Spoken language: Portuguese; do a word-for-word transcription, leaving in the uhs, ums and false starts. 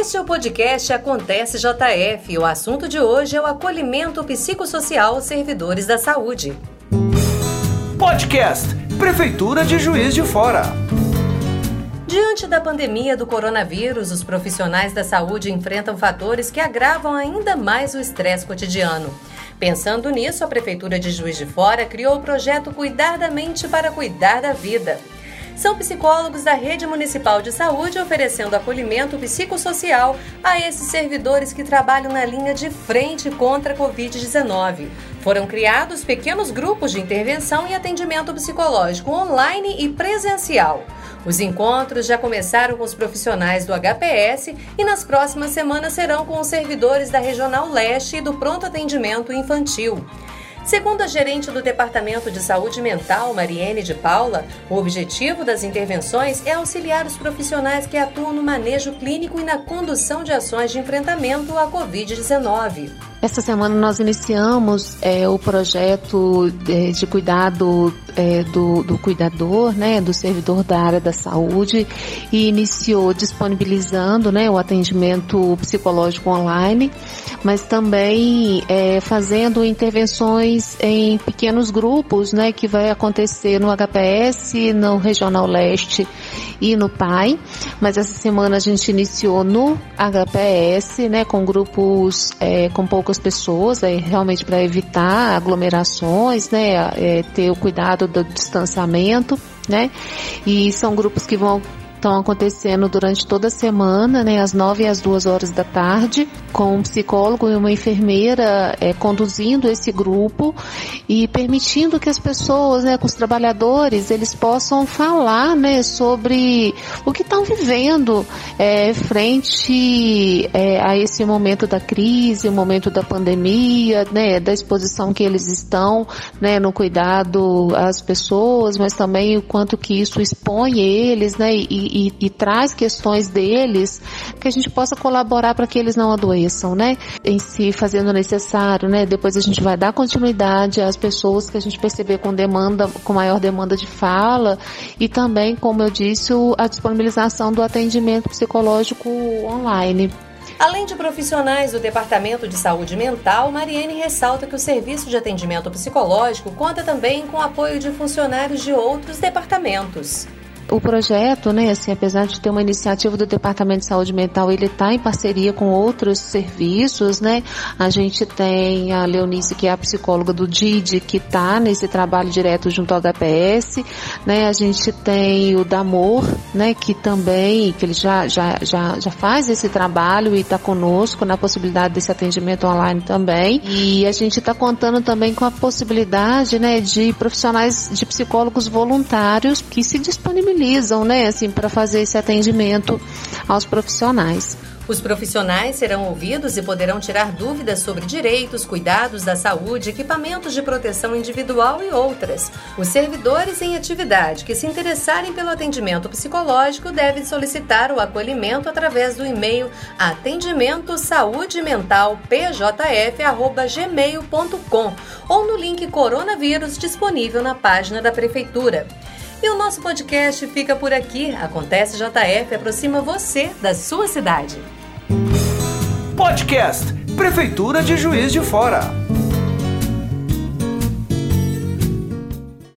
Este é o podcast Acontece J F. O assunto de hoje é o acolhimento psicossocial aos servidores da saúde. Podcast Prefeitura de Juiz de Fora. Diante da pandemia do coronavírus, os profissionais da saúde enfrentam fatores que agravam ainda mais o estresse cotidiano. Pensando nisso, a Prefeitura de Juiz de Fora criou o projeto Cuidar da Mente para Cuidar da Vida. São psicólogos da Rede Municipal de Saúde oferecendo acolhimento psicossocial a esses servidores que trabalham na linha de frente contra a covid dezenove. Foram criados pequenos grupos de intervenção e atendimento psicológico online e presencial. Os encontros já começaram com os profissionais do H P S e nas próximas semanas serão com os servidores da Regional Leste e do Pronto Atendimento Infantil. Segundo a gerente do Departamento de Saúde Mental, Maryene de Paula, o objetivo das intervenções é auxiliar os profissionais que atuam no manejo clínico e na condução de ações de enfrentamento à covid dezenove. Esta semana nós iniciamos é, o projeto de, de cuidado é, do, do cuidador, né, do servidor da área da saúde, e iniciou disponibilizando, né, o atendimento psicológico online, mas também é, fazendo intervenções em pequenos grupos, né, que vai acontecer no H P S, no Regional Leste e no P A I. Mas essa semana a gente iniciou no H P S, né, com grupos é, com poucos pessoas, é, realmente para evitar aglomerações, né, é, ter o cuidado do distanciamento, né, e são grupos que vão estão acontecendo durante toda a semana, né, às nove e às duas horas da tarde, com um psicólogo e uma enfermeira é, conduzindo esse grupo e permitindo que as pessoas, né, com os trabalhadores, eles possam falar, né, sobre o que estão vivendo é, frente é, a esse momento da crise, o momento da pandemia, né, da exposição que eles estão, né, no cuidado às pessoas, mas também o quanto que isso expõe eles, né, e E, e, e traz questões deles, que a gente possa colaborar para que eles não adoeçam, né? Em si, fazendo o necessário, né? Depois a gente vai dar continuidade às pessoas que a gente perceber com demanda, com maior demanda de fala, e também, como eu disse, a disponibilização do atendimento psicológico online. Além de profissionais do Departamento de Saúde Mental, Maryene ressalta que o serviço de atendimento psicológico conta também com o apoio de funcionários de outros departamentos. O projeto, né, assim, apesar de ter uma iniciativa do Departamento de Saúde Mental, ele está em parceria com outros serviços, né? A gente tem a Leonice, que é a psicóloga do D I D, que está nesse trabalho direto junto ao H P S, né? A gente tem o DAMOR, né, que também, que ele já, já, já, já faz esse trabalho e está conosco na possibilidade desse atendimento online também. E a gente está contando também com a possibilidade, né, de profissionais, de psicólogos voluntários que se disponibilizam utilizam, né, assim, para fazer esse atendimento aos profissionais. Os profissionais serão ouvidos e poderão tirar dúvidas sobre direitos, cuidados da saúde, equipamentos de proteção individual e outras. Os servidores em atividade que se interessarem pelo atendimento psicológico devem solicitar o acolhimento através do e-mail atendimento saúde mental p j f arroba gmail ponto com ou no link coronavírus disponível na página da Prefeitura. E o nosso podcast fica por aqui. Acontece J F aproxima você da sua cidade. Podcast Prefeitura de Juiz de Fora.